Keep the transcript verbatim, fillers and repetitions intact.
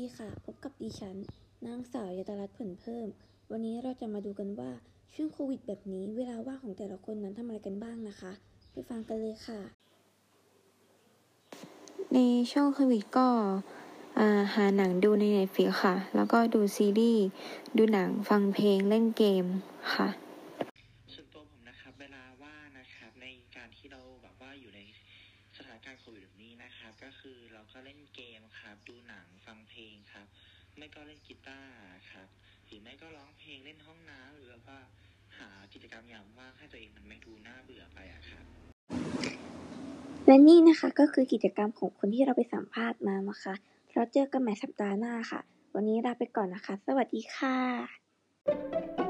ดีค่ะพบกับดิฉันนางสาวยตรัตน์ผลเพิ่มวันนี้เราจะมาดูกันว่าช่วงโควิดแบบนี้เวลาว่างของแต่ละคนนั้นทำอะไรกันบ้างนะคะไปฟังกันเลยค่ะในช่วงโควิดก็หาหนังดูใน Netflix ค่ะแล้วก็ดูซีรีส์ดูหนังฟังเพลงเล่นเกมค่ะส่วนตัวผมนะครับเวลาว่างนะครับในการที่เราแบบว่าอยู่ในสถานการณ์โควิดแบบนี้นะครับก็คือเราก็เล่นเกมครับดูหนังฟังเพลงครับไม่ก็เล่นกีตาร์ครับหรือไม่ก็ร้องเพลงเล่นห้องน้ำหรือว่าหากิจกรรมยามว่างให้ตัวเองมันไม่ดูน่าเบื่อไปอะครับและนี่นะคะก็คือกิจกรรมของคนที่เราไปสัมภาษณ์มานะคะเราเจอกันใหม่สัปดาห์หน้าค่ะวันนี้ลาไปก่อนนะคะสวัสดีค่ะ